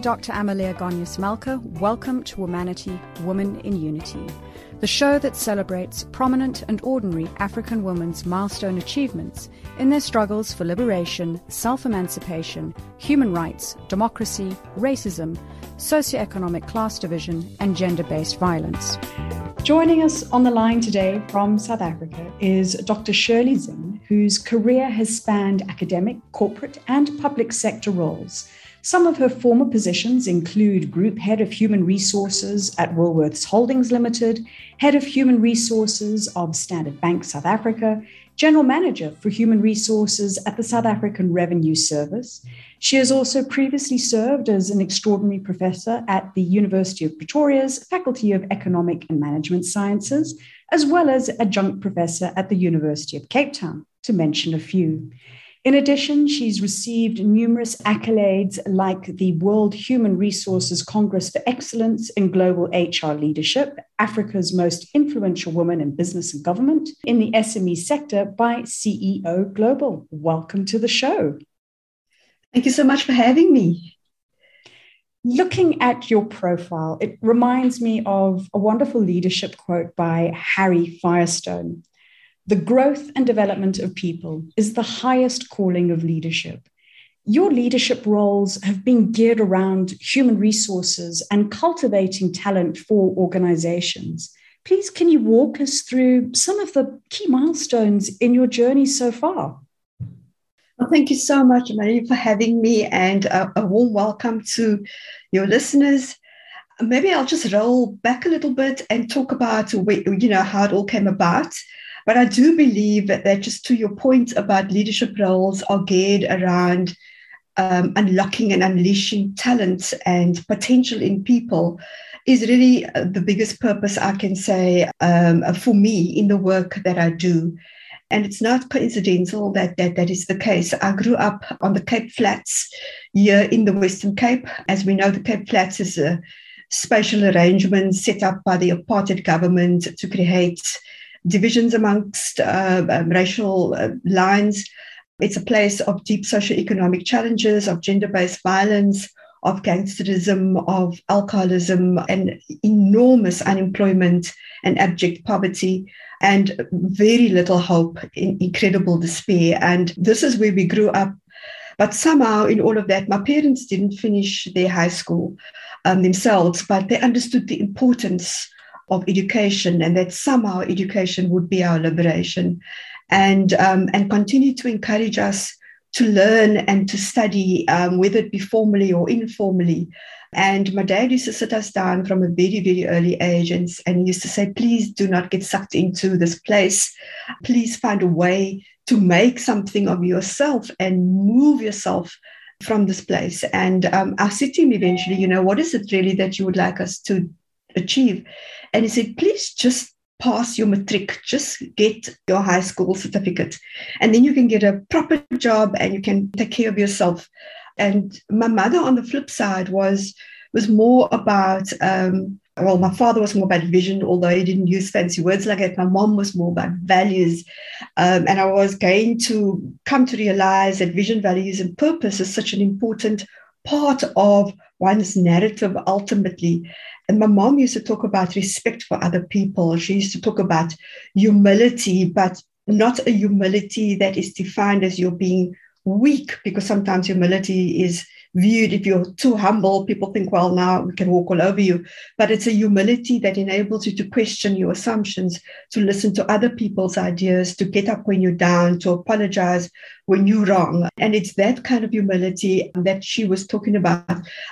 I'm Dr. Amalia Gonyas malka. Welcome to Womanity, Women in Unity, the show that celebrates prominent and ordinary African women's milestone achievements in their struggles for liberation, self-emancipation, human rights, democracy, racism, socioeconomic class division, and gender-based violence. Joining us on the line today from South Africa is Dr. Shirley Zinn, whose career has spanned academic, corporate, and public sector roles. Some of her former positions include Group Head of Human Resources at Woolworths Holdings Limited, Head of Human Resources of Standard Bank South Africa, General Manager for Human Resources at the South African Revenue Service. She has also previously served as an extraordinary professor at the University of Pretoria's Faculty of Economic and Management Sciences, as well as adjunct professor at the University of Cape Town, to mention a few. In addition, she's received numerous accolades like the World Human Resources Congress for Excellence in Global HR Leadership, Africa's Most Influential Woman in Business and Government in the SME sector by CEO Global. Welcome to the show. Thank you so much for having me. Looking at your profile, it reminds me of a wonderful leadership quote by Harry Firestone. The growth and development of people is the highest calling of leadership. Your leadership roles have been geared around human resources and cultivating talent for organizations. Please, can you walk us through some of the key milestones in your journey so far? Well, thank you so much, Marie, for having me, and a warm welcome to your listeners. Maybe I'll just roll back a little bit and talk about how it all came about. But I do believe that just to your point about leadership roles are geared around unlocking and unleashing talent and potential in people is really the biggest purpose I can say for me in the work that I do. And it's not coincidental that is the case. I grew up on the Cape Flats here in the Western Cape. As we know, the Cape Flats is a spatial arrangement set up by the apartheid government to create divisions amongst racial lines. It's a place of deep socioeconomic challenges, of gender-based violence, of gangsterism, of alcoholism, and enormous unemployment and abject poverty, and very little hope, incredible despair. And this is where we grew up. But somehow in all of that, my parents didn't finish their high school themselves, but they understood the importance of education, and that somehow education would be our liberation, and continue to encourage us to learn and to study, whether it be formally or informally. And my dad used to sit us down from a very, very early age and used to say, please do not get sucked into this place. Please find a way to make something of yourself and move yourself from this place. And I said to him eventually, what is it really that you would like us to achieve? And he said, please just pass your matric, just get your high school certificate, and then you can get a proper job and you can take care of yourself. And my mother, on the flip side, was more about, my father was more about vision, although he didn't use fancy words like that. My mom was more about values. And I was going to come to realize that vision, values, and purpose is such an important part of one's narrative ultimately. And my mom used to talk about respect for other people. She used to talk about humility, but not a humility that is defined as you're being weak, because sometimes humility is viewed, if you're too humble, people think, well, now we can walk all over you. But it's a humility that enables you to question your assumptions, to listen to other people's ideas, to get up when you're down, to apologize when you're wrong. And it's that kind of humility that she was talking about.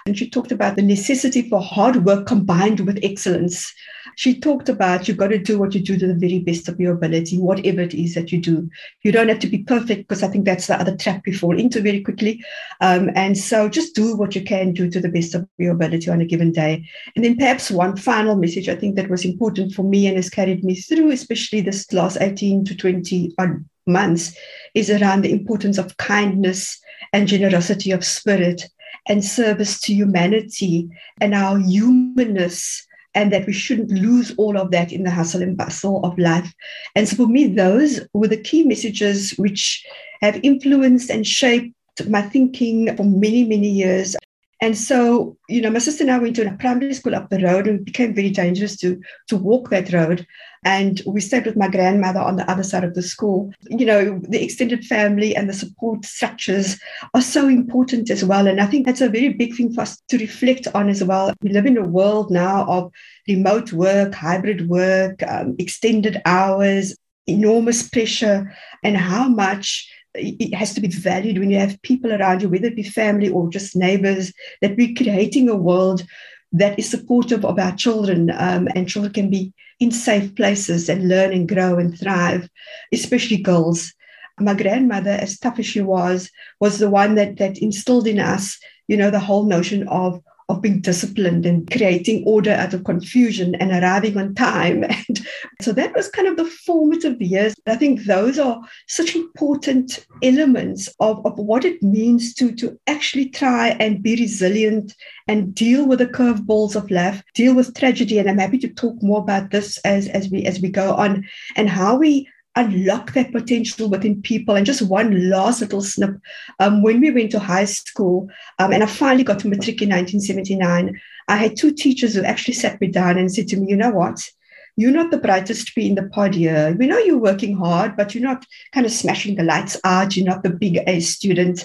And she talked about the necessity for hard work combined with excellence. She talked about you've got to do what you do to the very best of your ability, whatever it is that you do. You don't have to be perfect, because I think that's the other trap we fall into very quickly. And so just do what you can do to the best of your ability on a given day. And then perhaps one final message I think that was important for me and has carried me through, especially this last 18 to 20 odd months, is around the importance of kindness and generosity of spirit and service to humanity and our humanness, and that we shouldn't lose all of that in the hustle and bustle of life. And so for me, those were the key messages which have influenced and shaped my thinking for many, many years. And so, you know, my sister and I went to a primary school up the road, and it became very dangerous to walk that road. And we stayed with my grandmother on the other side of the school. You know, the extended family and the support structures are so important as well. And I think that's a very big thing for us to reflect on as well. We live in a world now of remote work, hybrid work, extended hours, enormous pressure, and how much it has to be valued when you have people around you, whether it be family or just neighbors, that we're creating a world that is supportive of our children, and children can be in safe places and learn and grow and thrive, especially girls. My grandmother, as tough as she was the one that instilled in us, you know, the whole notion of being disciplined and creating order out of confusion and arriving on time. And so that was kind of the formative years. I think those are such important elements of what it means to actually try and be resilient and deal with the curveballs of life, deal with tragedy. And I'm happy to talk more about this as we go on, and how we unlock that potential within people. And just one last little snip, when we went to high school, and I finally got to matric in 1979, I had two teachers who actually sat me down and said to me, you know what, you're not the brightest pea in the pod here. We know you're working hard, but you're not kind of smashing the lights out. You're not the big A student.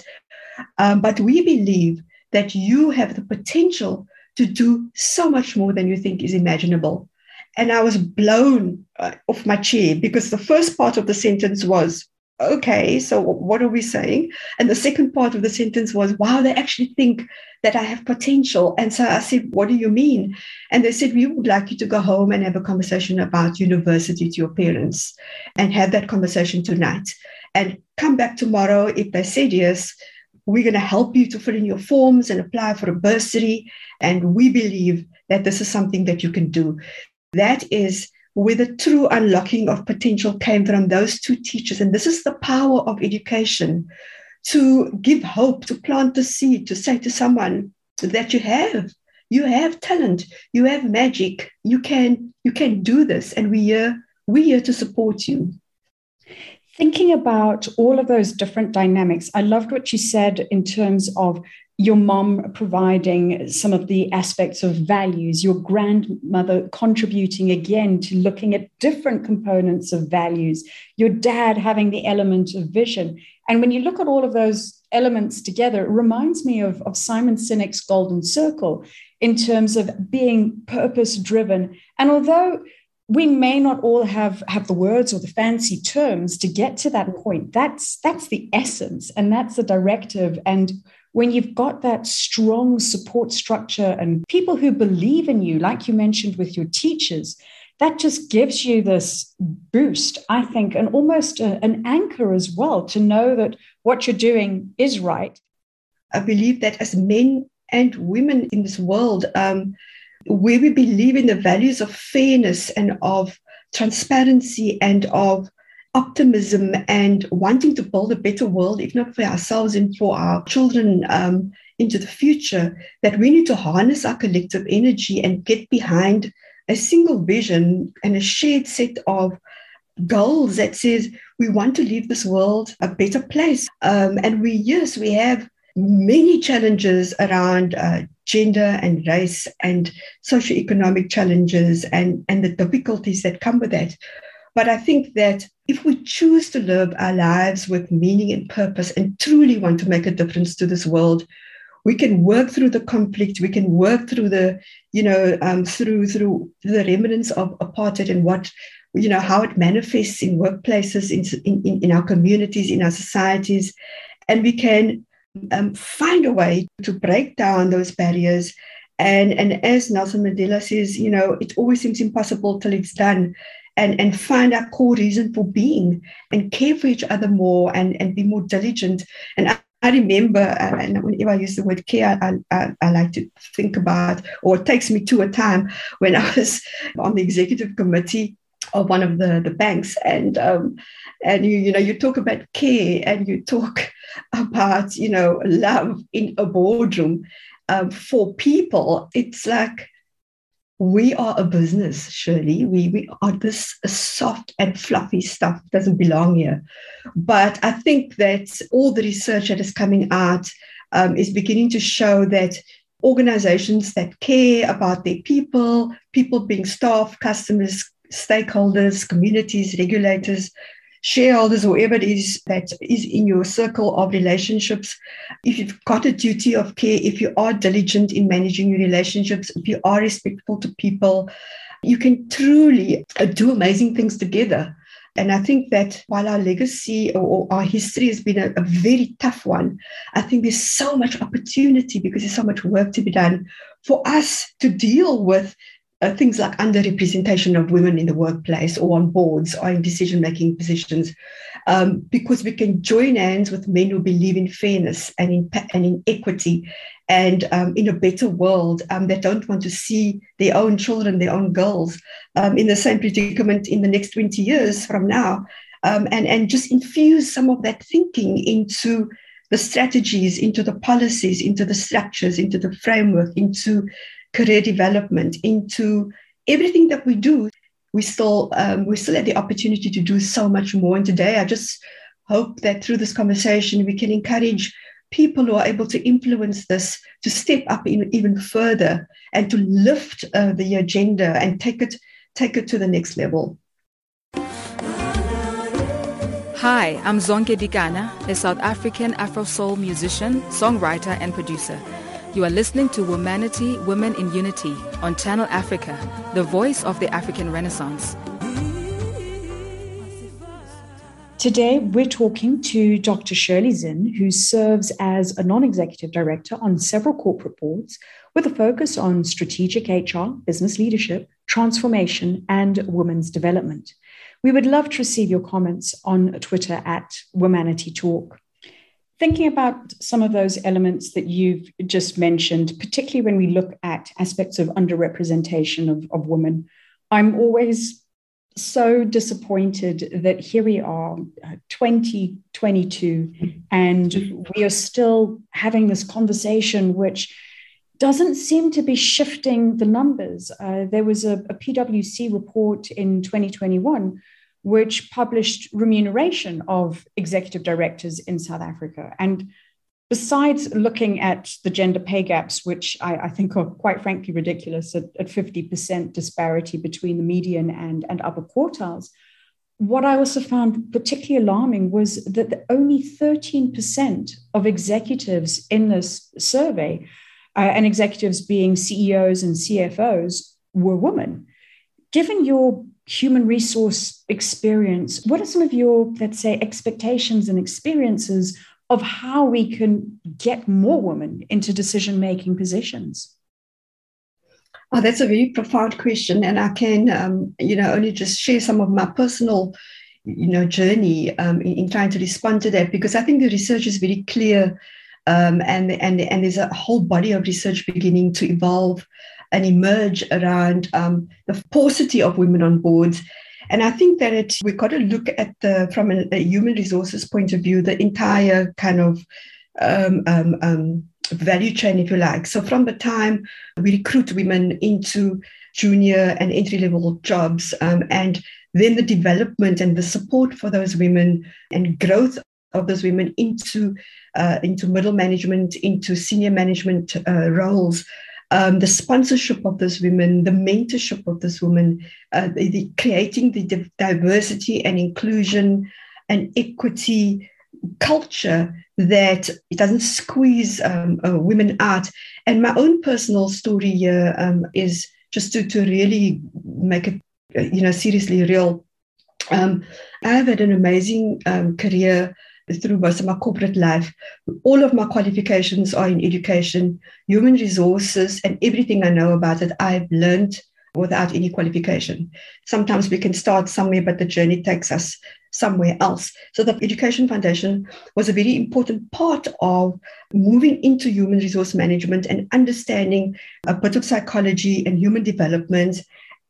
But we believe that you have the potential to do so much more than you think is imaginable. And I was blown off my chair, because the first part of the sentence was, okay, so what are we saying? And the second part of the sentence was, wow, they actually think that I have potential. And so I said, what do you mean? And they said, we would like you to go home and have a conversation about university to your parents, and have that conversation tonight, and come back tomorrow. If they said yes, we're going to help you to fill in your forms and apply for a bursary. And we believe that this is something that you can do. That is where the true unlocking of potential came from, those two teachers. And this is the power of education, to give hope, to plant the seed, to say to someone that you have talent, you have magic, you can do this, and we're here to support you. Thinking about all of those different dynamics, I loved what you said in terms of your mom providing some of the aspects of values, your grandmother contributing again to looking at different components of values, your dad having the element of vision. And when you look at all of those elements together, it reminds me of Simon Sinek's Golden Circle in terms of being purpose-driven. And although we may not all have the words or the fancy terms to get to that point, that's the essence, and that's the directive. And when you've got that strong support structure and people who believe in you, like you mentioned with your teachers, that just gives you this boost, I think, and almost an anchor as well, to know that what you're doing is right. I believe that as men and women in this world, where we believe in the values of fairness and of transparency and of optimism and wanting to build a better world, if not for ourselves and for our children into the future, that we need to harness our collective energy and get behind a single vision and a shared set of goals that says we want to leave this world a better place. And we have many challenges around gender and race and socioeconomic challenges and the difficulties that come with that. But I think that if we choose to live our lives with meaning and purpose and truly want to make a difference to this world, we can work through the conflict. We can work through the, you know, through the remnants of apartheid and what, you know, how it manifests in workplaces, in our communities, in our societies. And we can find a way to break down those barriers. And as Nelson Mandela says, you know, it always seems impossible till it's done. And find our core reason for being and care for each other more and be more diligent. And I remember, and whenever I use the word care, I like to think about, or it takes me to a time when I was on the executive committee of one of the banks. And you talk about care and you talk about, you know, love in a boardroom for people. It's like, we are a business, Shirley. We are this soft and fluffy stuff doesn't belong here. But I think that all the research that is coming out is beginning to show that organizations that care about their people, people being staff, customers, stakeholders, communities, regulators, shareholders, whoever it is that is in your circle of relationships. If you've got a duty of care, if you are diligent in managing your relationships, if you are respectful to people, you can truly do amazing things together. And I think that while our legacy or our history has been a very tough one, I think there's so much opportunity because there's so much work to be done for us to deal with things like underrepresentation of women in the workplace or on boards or in decision-making positions, because we can join hands with men who believe in fairness and in equity and in a better world that don't want to see their own children, their own girls in the same predicament in the next 20 years from now, and just infuse some of that thinking into the strategies, into the policies, into the structures, into the framework, into career development, into everything that we do. We still have the opportunity to do so much more. And today, I just hope that through this conversation, we can encourage people who are able to influence this to step up even further and to lift the agenda and take it to the next level. Hi, I'm Zonke Dikana, a South African Afro-soul musician, songwriter, and producer. You are listening to Womanity, Women in Unity on Channel Africa, the voice of the African Renaissance. Today, we're talking to Dr. Shirley Zinn, who serves as a non-executive director on several corporate boards with a focus on strategic HR, business leadership, transformation, and women's development. We would love to receive your comments on Twitter at Womanity Talk. Thinking about some of those elements that you've just mentioned, particularly when we look at aspects of underrepresentation of women, I'm always so disappointed that here we are, 2022, and we are still having this conversation which doesn't seem to be shifting the numbers. There was a PwC report in 2021 which published remuneration of executive directors in South Africa. And besides looking at the gender pay gaps, which I think are quite frankly ridiculous at 50% disparity between the median and upper quartiles, what I also found particularly alarming was that only 13% of executives in this survey, and executives being CEOs and CFOs, were women. Given your human resource experience, what are some of your, let's say, expectations and experiences of how we can get more women into decision-making positions? Oh, that's a very profound question. And I can, only just share some of my personal, journey in trying to respond to that, because I think the research is very clear and there's a whole body of research beginning to evolve and emerge around the paucity of women on boards. And I think that we've got to look at from a human resources point of view, the entire kind of value chain, if you like. So from the time we recruit women into junior and entry-level jobs, and then the development and the support for those women and growth of those women into middle management, into senior management roles, the sponsorship of those women, the mentorship of those women, the creating the diversity and inclusion and equity culture that it doesn't squeeze women out. And my own personal story here is just to really make it, seriously real. I have had an amazing career through most of my corporate life. All of my qualifications are in education, human resources, and everything I know about it, I've learned without any qualification. Sometimes we can start somewhere, but the journey takes us somewhere else. So the Education Foundation was a very important part of moving into human resource management and understanding a bit of psychology and human development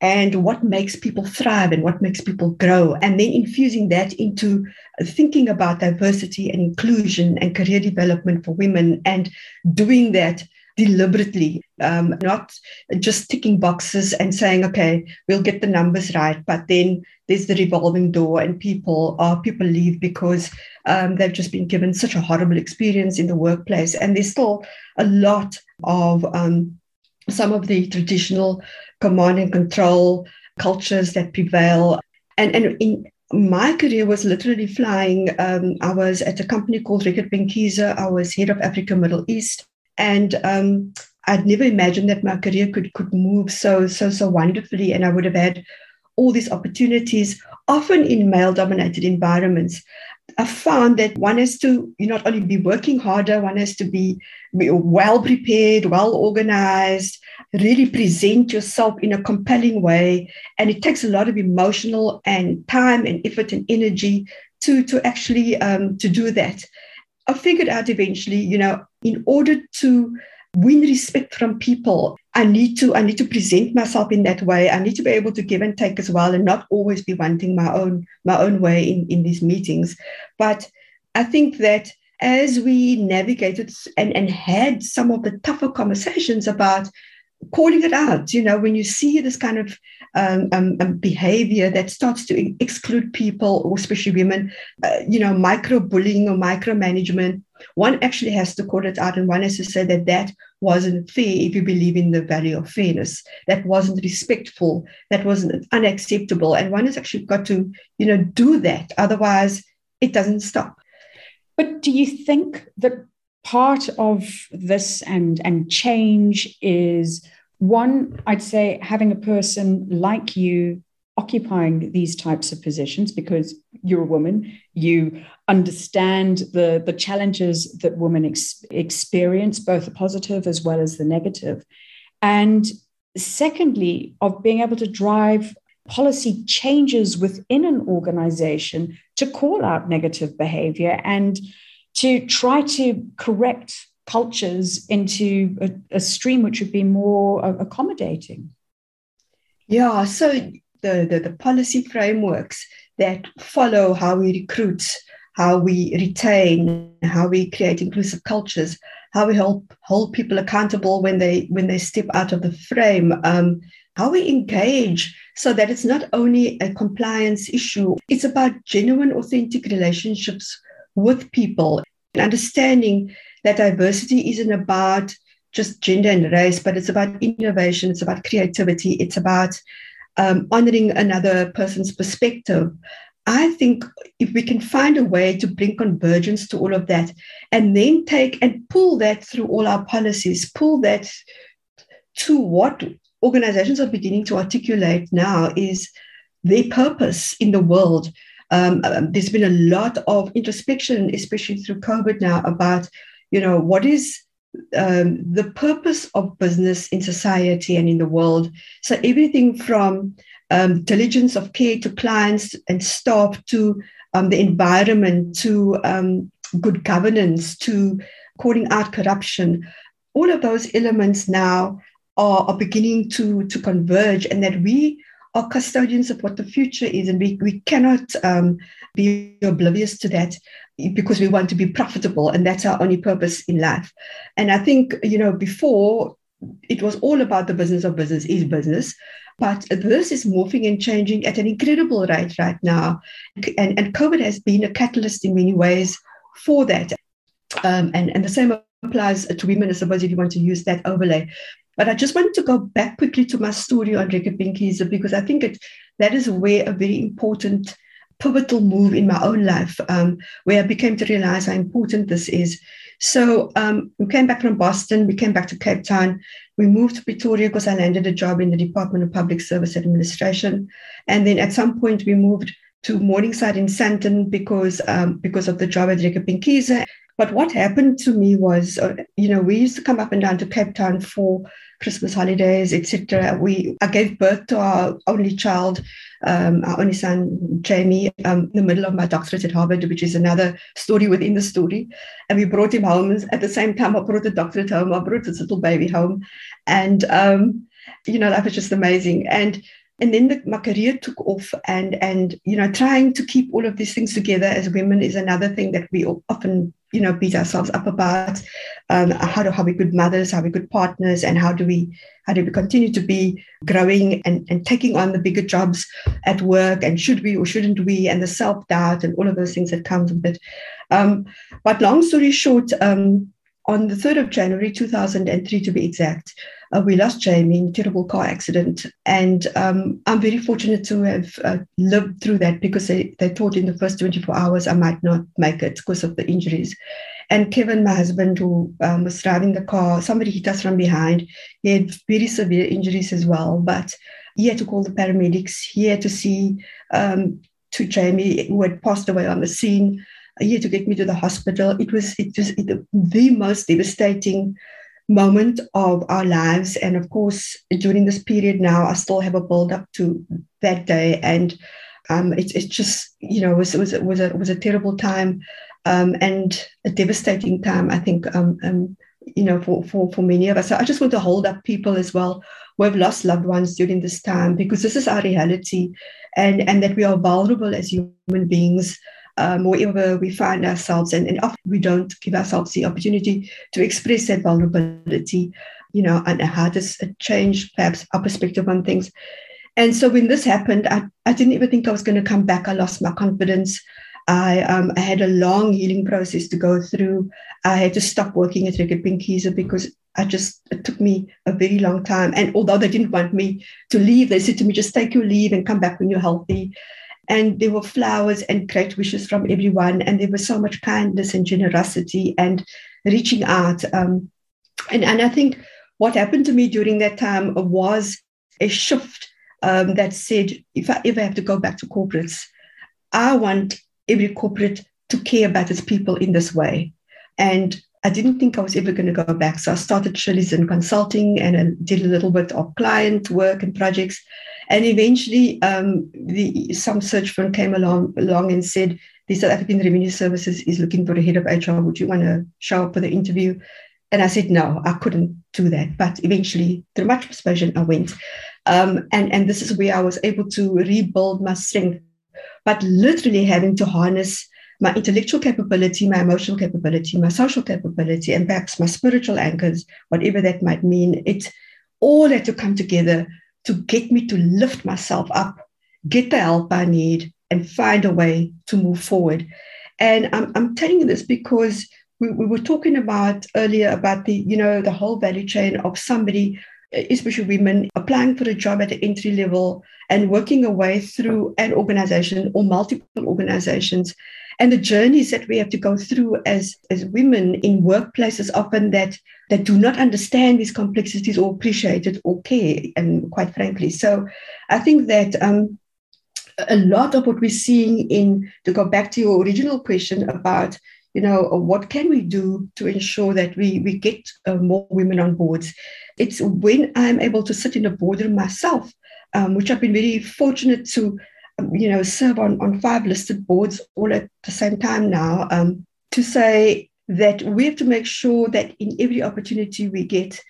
and what makes people thrive and what makes people grow, and then infusing that into thinking about diversity and inclusion and career development for women and doing that deliberately, not just ticking boxes and saying, okay, we'll get the numbers right. But then there's the revolving door and people leave because they've just been given such a horrible experience in the workplace. And there's still a lot of some of the traditional command and control cultures that prevail. And in my career was literally flying. I was at a company called Reckitt Benckiser. I was head of Africa, Middle East. And I'd never imagined that my career could move so wonderfully. And I would have had all these opportunities, often in male-dominated environments. I found that one has to not only be working harder, one has to be well-prepared, well-organized, really present yourself in a compelling way. And it takes a lot of emotional and time and effort and energy to actually to do that. I figured out eventually, in order to win respect from people, I need to present myself in that way. I need to be able to give and take as well and not always be wanting my own way in these meetings. But I think that as we navigated and had some of the tougher conversations about calling it out, when you see this kind of behavior that starts to exclude people, or especially women, micro-bullying or micromanagement, one actually has to call it out, and one has to say that wasn't fair if you believe in the value of fairness. That wasn't respectful. That wasn't unacceptable. And one has actually got to, do that. Otherwise, it doesn't stop. But do you think that part of this and change is, one, I'd say having a person like you occupying these types of positions, because you're a woman, you understand the challenges that women experience, both the positive as well as the negative. And secondly, of being able to drive policy changes within an organization to call out negative behavior and to try to correct cultures into a stream which would be more accommodating. Yeah, so the policy frameworks that follow how we recruit, how we retain, how we create inclusive cultures, how we hold people accountable when they step out of the frame, how we engage so that it's not only a compliance issue, it's about genuine, authentic relationships with people, and understanding that diversity isn't about just gender and race, but it's about innovation, it's about creativity, it's about honoring another person's perspective. I think if we can find a way to bring convergence to all of that and then take and pull that through all our policies, pull that to what organizations are beginning to articulate now is their purpose in the world. There's been a lot of introspection, especially through COVID now, about, what is the purpose of business in society and in the world. So everything from diligence of care to clients and staff to the environment to good governance to calling out corruption, all of those elements now are beginning to converge, and that we are custodians of what the future is, and we cannot be oblivious to that because we want to be profitable, and that's our only purpose in life. And I think, before it was all about the business of business is business, but this is morphing and changing at an incredible rate right now. And COVID has been a catalyst in many ways for that. And the same applies to women, I suppose, if you want to use that overlay. But I just wanted to go back quickly to my story on Reckitt Benckiser, because I think that is where a very important pivotal move in my own life, where I became to realize how important this is. So we came back from Boston, we came back to Cape Town, we moved to Pretoria because I landed a job in the Department of Public Service Administration. And then at some point we moved to Morningside in Sandton because of the job at Reckitt Benckiser. But what happened to me was, we used to come up and down to Cape Town for Christmas holidays, etc. I gave birth to our only child, our only son, Jamie, in the middle of my doctorate at Harvard, which is another story within the story. And we brought him home. At the same time, I brought the doctorate home. I brought this little baby home. And, life was just amazing. And And then my career took off, and you know, trying to keep all of these things together as women is another thing that we often, you know, beat ourselves up about. How we good mothers, how we good partners, and how do we continue to be growing and taking on the bigger jobs at work, and should we or shouldn't we, and the self-doubt and all of those things that comes with it. But long story short, on the 3rd of January 2003, to be exact, we lost Jamie in a terrible car accident. And I'm very fortunate to have lived through that, because they thought in the first 24 hours I might not make it because of the injuries. And Kevin, my husband, who was driving the car, somebody hit us from behind. He had very severe injuries as well, but he had to call the paramedics. He had to see to Jamie, who had passed away on the scene. He had to get me to the hospital. It was the most devastating moment of our lives. And of course, during this period now, I still have a build up to that day. And it's just, you know, it was a terrible time, and a devastating time, I think, you know, for many of us. So I just want to hold up people as well who have lost loved ones during this time, because this is our reality, and that we are vulnerable as human beings. Wherever we find ourselves, and often we don't give ourselves the opportunity to express that vulnerability, you know, and how does it change perhaps our perspective on things. And so when this happened, I didn't even think I was going to come back. I lost my confidence. I had a long healing process to go through. I had to stop working at Reckitt Benckiser because it took me a very long time. And although they didn't want me to leave, they said to me, just take your leave and come back when you're healthy. And there were flowers and great wishes from everyone. And there was so much kindness and generosity and reaching out. And I think what happened to me during that time was a shift that said, if I ever have to go back to corporates, I want every corporate to care about its people in this way. And I didn't think I was ever going to go back. So I started Shirley Zinn Consulting, and I did a little bit of client work and projects. And eventually, some search firm came along and said, the South African Revenue Services is looking for a head of HR. Would you want to show up for the interview? And I said, no, I couldn't do that. But eventually, through much persuasion, I went. And this is where I was able to rebuild my strength, but literally having to harness my intellectual capability, my emotional capability, my social capability, and perhaps my spiritual anchors, whatever that might mean. It all had to come together to get me to lift myself up, get the help I need, and find a way to move forward. And I'm telling you this because we were talking about earlier about the, you know, the whole value chain of somebody, especially women, applying for a job at the entry level and working away through an organization or multiple organizations, and the journeys that we have to go through as women in workplaces often that do not understand these complexities or appreciate it or care, and quite frankly. So I think that a lot of what we're seeing to go back to your original question about, you know, what can we do to ensure that we get more women on boards? It's when I'm able to sit in a boardroom myself, which I've been very fortunate to, you know, serve on 5 listed boards all at the same time now, to say that we have to make sure that in every opportunity we get,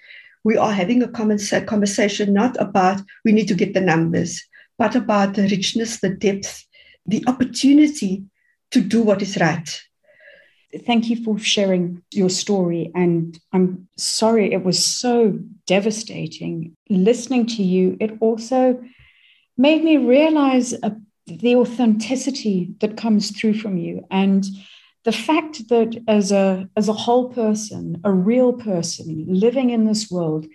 we are having a common conversation, not about we need to get the numbers, but about the richness, the depth, the opportunity to do what is right. Thank you for sharing your story. And I'm sorry it was so devastating. Listening to you, it also made me realize the authenticity that comes through from you, and the fact that as a whole person, a real person living in this world,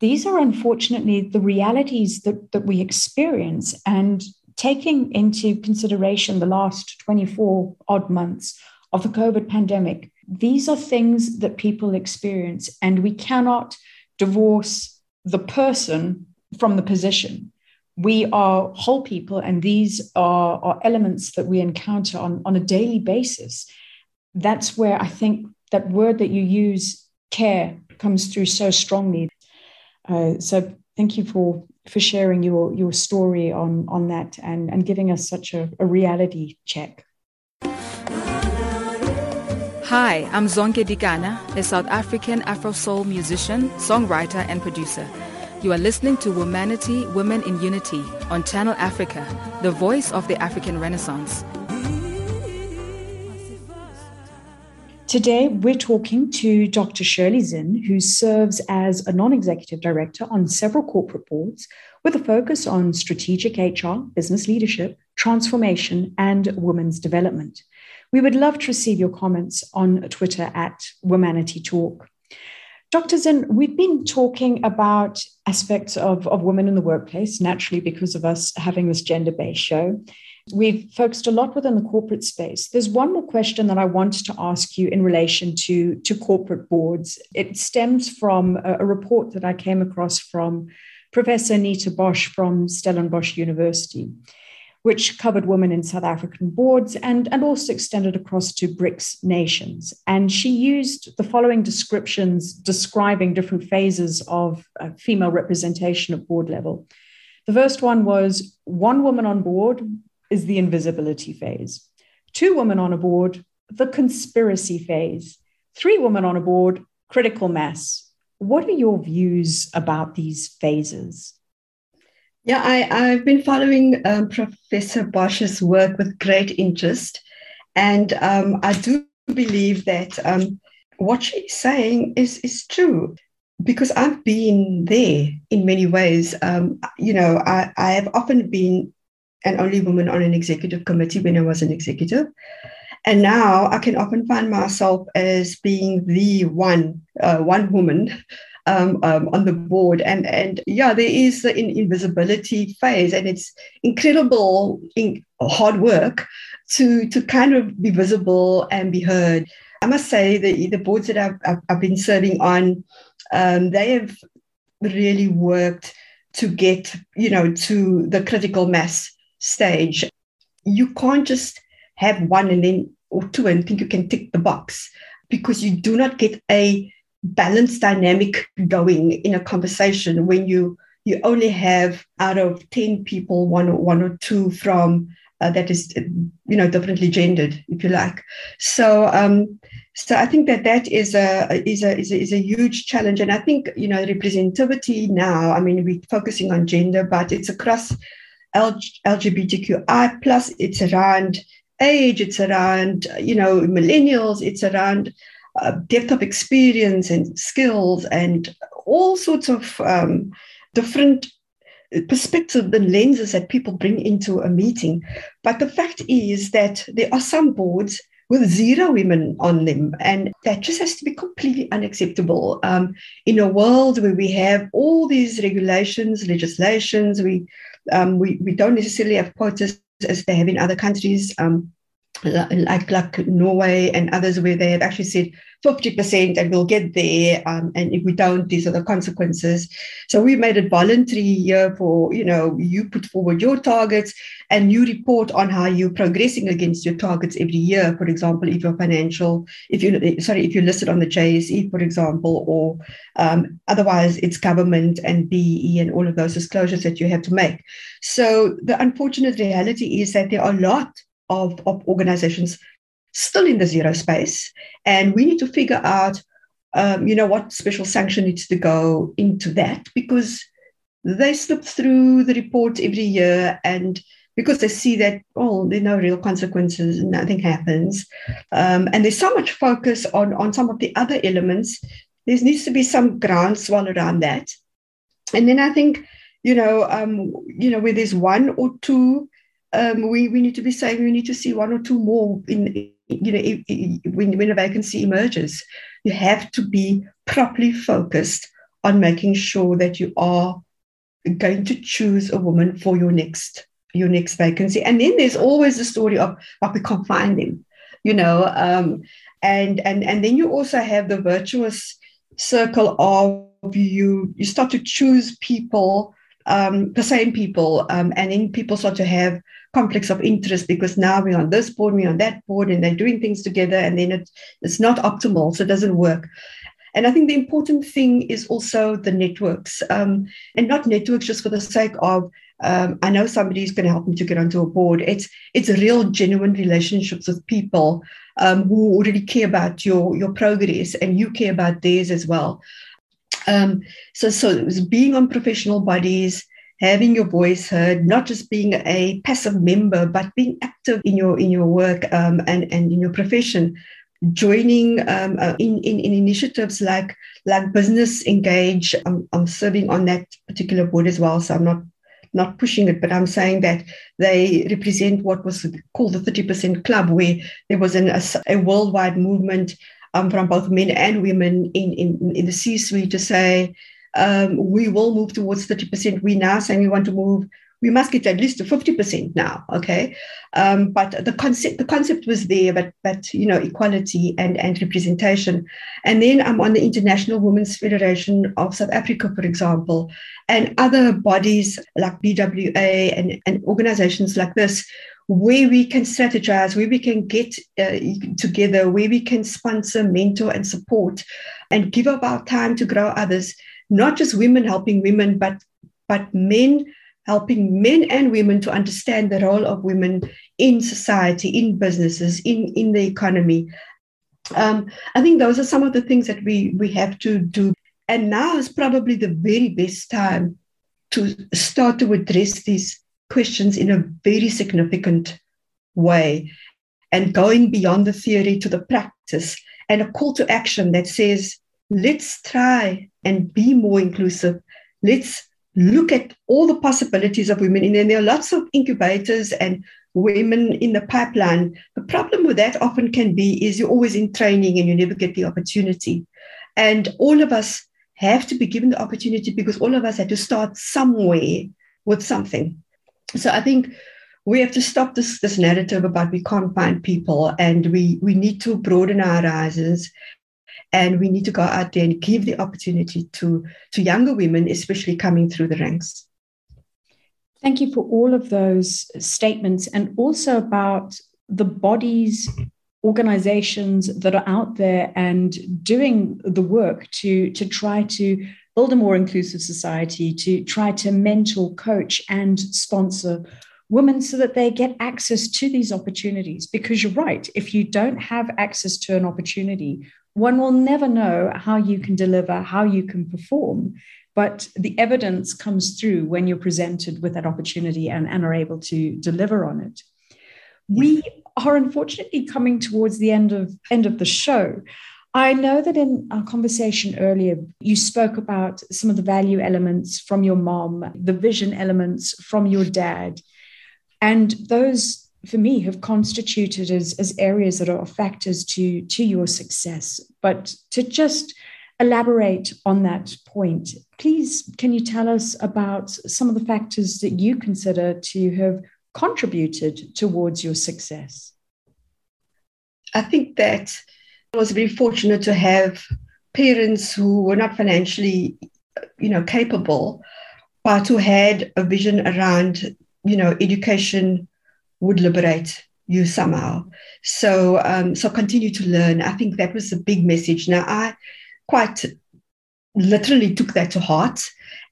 these are unfortunately the realities that we experience. And taking into consideration the last 24 odd months of the COVID pandemic, these are things that people experience, and we cannot divorce the person from the position. We are whole people, and these are elements that we encounter on a daily basis. That's where I think that word that you use, care, comes through so strongly. So thank you for sharing your story on that and giving us such a reality check. Hi, I'm Zonke Dikana, a South African Afro soul musician, songwriter, and producer. You are listening to Womanity, Women in Unity, on Channel Africa, the voice of the African Renaissance. Today, we're talking to Dr. Shirley Zinn, who serves as a non-executive director on several corporate boards with a focus on strategic HR, business leadership, transformation, and women's development. We would love to receive your comments on Twitter at Womanity Talk. Dr. Zinn, we've been talking about aspects of women in the workplace, naturally because of us having this gender-based show. We've focused a lot within the corporate space. There's one more question that I wanted to ask you in relation to corporate boards. It stems from a report that I came across from Professor Anita Bosch from Stellenbosch University, which covered women in South African boards and also extended across to BRICS nations. And she used the following descriptions describing different phases of female representation at board level. The first one was one woman on board is the invisibility phase. Two women on a board, the conspiracy phase. Three women on a board, critical mass. What are your views about these phases? Yeah, I've been following Professor Bosch's work with great interest. And I do believe that what she's saying is true, because I've been there in many ways. I have often been an only woman on an executive committee when I was an executive. And now I can often find myself as being the one woman on the board. And there is the invisibility phase, and it's incredible hard work to kind of be visible and be heard. I must say the boards that I've been serving on, they have really worked to get, to the critical mass stage. You can't just have one and then or two and think you can tick the box, because you do not get a balanced dynamic going in a conversation when you only have out of 10 people one or two from that is differently gendered, if you like. So so I think that is a huge challenge, and I think representativity now. I mean, we're focusing on gender, but it's across LGBTQI plus. It's around age. It's around millennials. It's around depth of experience and skills and all sorts of different perspectives and lenses that people bring into a meeting. But the fact is that there are some boards with zero women on them, and that just has to be completely unacceptable. In a world where we have all these regulations, legislations, we don't necessarily have quotas as they have in other countries, like Norway and others, where they have actually said 50% and we'll get there, and if we don't, these are the consequences. So we made it voluntary here for, you put forward your targets and you report on how you're progressing against your targets every year. For example, if you're listed on the JSE, for example, or otherwise it's government and BEE and all of those disclosures that you have to make. So the unfortunate reality is that there are a lot of organizations still in the zero space. And we need to figure out, what special sanction needs to go into that, because they slip through the report every year, and because they see that, there are no real consequences and nothing happens. And there's so much focus on some of the other elements. There needs to be some groundswell around that. And then I think, where there's one or two, we need to be saying we need to see one or two more when a vacancy emerges. You have to be properly focused on making sure that you are going to choose a woman for your next vacancy. And then there's always the story of, but we can't find them, and then you also have the virtuous circle of you start to choose people, the same people, and then people start to have conflicts of interest, because now we're on this board, we're on that board, and they're doing things together, and then it's not optimal, so it doesn't work. And I think the important thing is also the networks, and not networks just for the sake of, I know somebody's going to help me to get onto a board. It's real, genuine relationships with people who already care about your progress, and you care about theirs as well. So it was being on professional bodies, having your voice heard, not just being a passive member, but being active in your work and in your profession. Joining in initiatives like Business Engage. I'm serving on that particular board as well, so I'm not pushing it, but I'm saying that they represent what was called the 30% Club, where there was a worldwide movement from both men and women in the C-suite to say, we will move towards 30%. We're now saying we want to move. We must get at least to 50% now, okay? But the concept was there, but you know, equality and representation. And then I'm on the International Women's Federation of South Africa, for example, and other bodies like BWA and organizations like this, where we can strategize, where we can get together, where we can sponsor, mentor, and support, and give up our time to grow others, not just women helping women, but men helping men and women to understand the role of women in society, in businesses, in the economy. I think those are some of the things that we have to do. And now is probably the very best time to start to address these questions in a very significant way and going beyond the theory to the practice, and a call to action that says, let's try and be more inclusive. Let's look at all the possibilities of women. And then there are lots of incubators and women in the pipeline. The problem with that often can be is you're always in training and you never get the opportunity. And all of us have to be given the opportunity, because all of us had to start somewhere with something. So I think we have to stop this narrative about we can't find people, and we need to broaden our horizons. And we need to go out there and give the opportunity to younger women, especially coming through the ranks. Thank you for all of those statements, and also about the bodies, organizations that are out there and doing the work to try to build a more inclusive society, to try to mentor, coach, and sponsor women so that they get access to these opportunities. Because you're right, if you don't have access to an opportunity, one will never know how you can deliver, how you can perform, but the evidence comes through when you're presented with that opportunity and are able to deliver on it. We are unfortunately coming towards the end of the show. I know that in our conversation earlier, you spoke about some of the value elements from your mom, the vision elements from your dad, and those for me have constituted as areas that are factors to your success. But to just elaborate on that point, please, can you tell us about some of the factors that you consider to have contributed towards your success? I think that I was very fortunate to have parents who were not financially, capable, but who had a vision around, education would liberate you somehow. So continue to learn. I think that was a big message. Now, I quite literally took that to heart.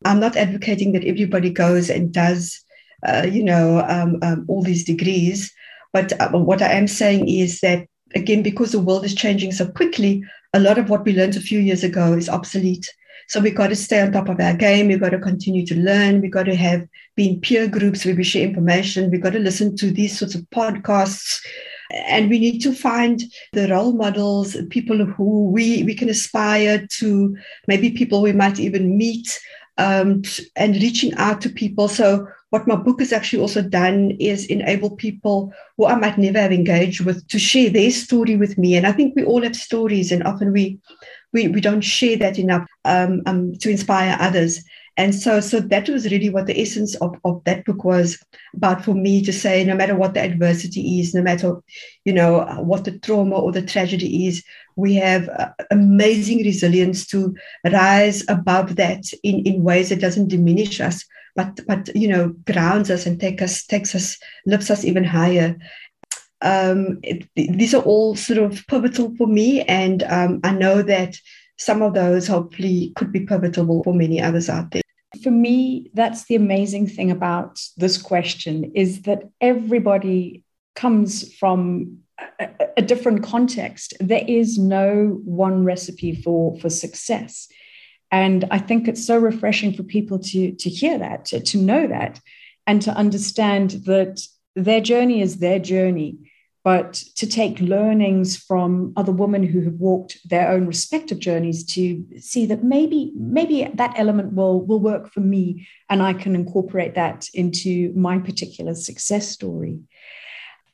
I'm not advocating that everybody goes and does, all these degrees. But what I am saying is that, again, because the world is changing so quickly, a lot of what we learned a few years ago is obsolete. So we've got to stay on top of our game. We've got to continue to learn. We've got to be in peer groups where we share information. We've got to listen to these sorts of podcasts. And we need to find the role models, people who we can aspire to, maybe people we might even meet, and reaching out to people. So what my book has actually also done is enable people who I might never have engaged with to share their story with me. And I think we all have stories, and often we don't share that enough to inspire others. And so that was really what the essence of that book was about for me, to say, no matter what the adversity is, no matter, what the trauma or the tragedy is, we have amazing resilience to rise above that in ways that doesn't diminish us, but grounds us and lifts us even higher. These are all sort of pivotal for me, and I know that some of those hopefully could be pivotal for many others out there. For me, that's the amazing thing about this question, is that everybody comes from a different context. There is no one recipe for success. And I think it's so refreshing for people to hear that, to know that, and to understand that their journey is their journey, but to take learnings from other women who have walked their own respective journeys to see that maybe that element will work for me, and I can incorporate that into my particular success story.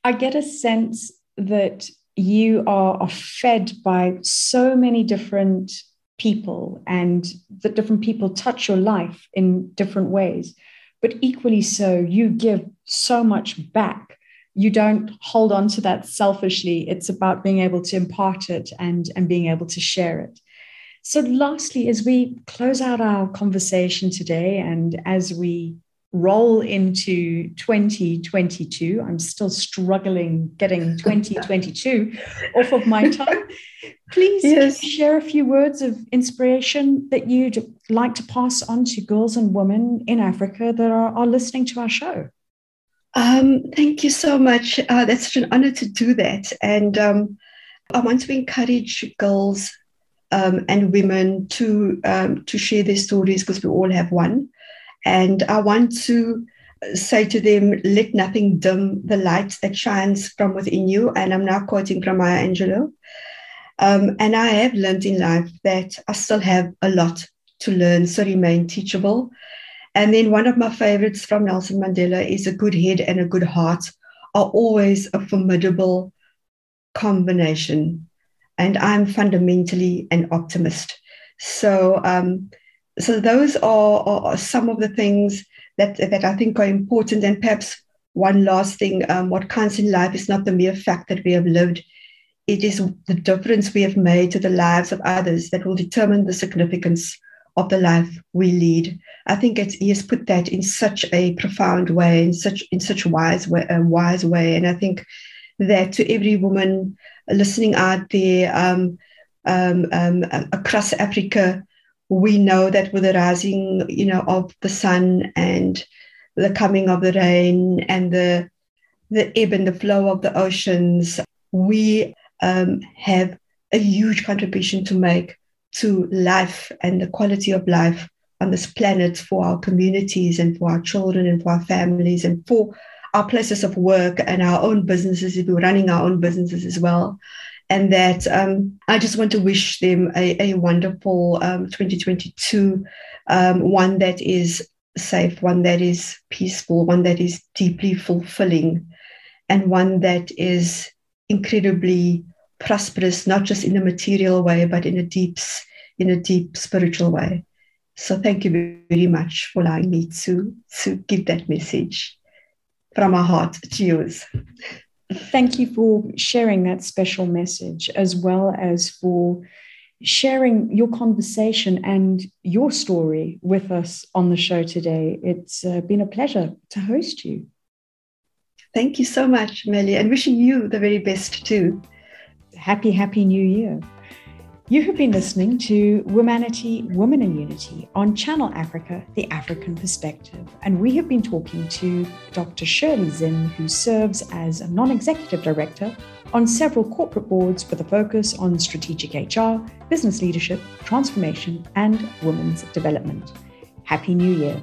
I get a sense that you are fed by so many different people, and that different people touch your life in different ways. But equally so, you give so much back. You don't hold on to that selfishly. It's about being able to impart it and being able to share it. So lastly, as we close out our conversation today and as we roll into 2022, I'm still struggling getting 2022 off of my tongue. Please share a few words of inspiration that you'd like to pass on to girls and women in Africa that are listening to our show. Thank you so much. That's such an honor to do that. And I want to encourage girls and women to share their stories, because we all have one. And I want to say to them, let nothing dim the light that shines from within you. And I'm now quoting from Maya Angelou. And I have learned in life that I still have a lot to learn, so remain teachable. And then one of my favorites from Nelson Mandela is, a good head and a good heart are always a formidable combination. And I'm fundamentally an optimist. So those are some of the things that I think are important. And perhaps one last thing, what counts in life is not the mere fact that we have lived. It is the difference we have made to the lives of others that will determine the significance of the life we lead. I think he has put that in such a profound way, in such a wise way. And I think that to every woman listening out there across Africa, we know that with the rising, of the sun and the coming of the rain and the ebb and the flow of the oceans, we have a huge contribution to make to life and the quality of life on this planet, for our communities and for our children and for our families and for our places of work and our own businesses, if we're running our own businesses as well. And that I just want to wish them a wonderful 2022, one that is safe, one that is peaceful, one that is deeply fulfilling, and one that is incredibly prosperous, not just in a material way, but in a deep spiritual way. So thank you very much for allowing me to give that message from our heart to yours. Thank you for sharing that special message, as well as for sharing your conversation and your story with us on the show today. It's been a pleasure to host you. Thank you so much, Melia, and wishing you the very best too. Happy New Year. You have been listening to Womanity, Women in Unity on Channel Africa, The African Perspective. And we have been talking to Dr. Shirley Zinn, who serves as a non-executive director on several corporate boards with a focus on strategic HR, business leadership, transformation, and women's development. Happy New Year.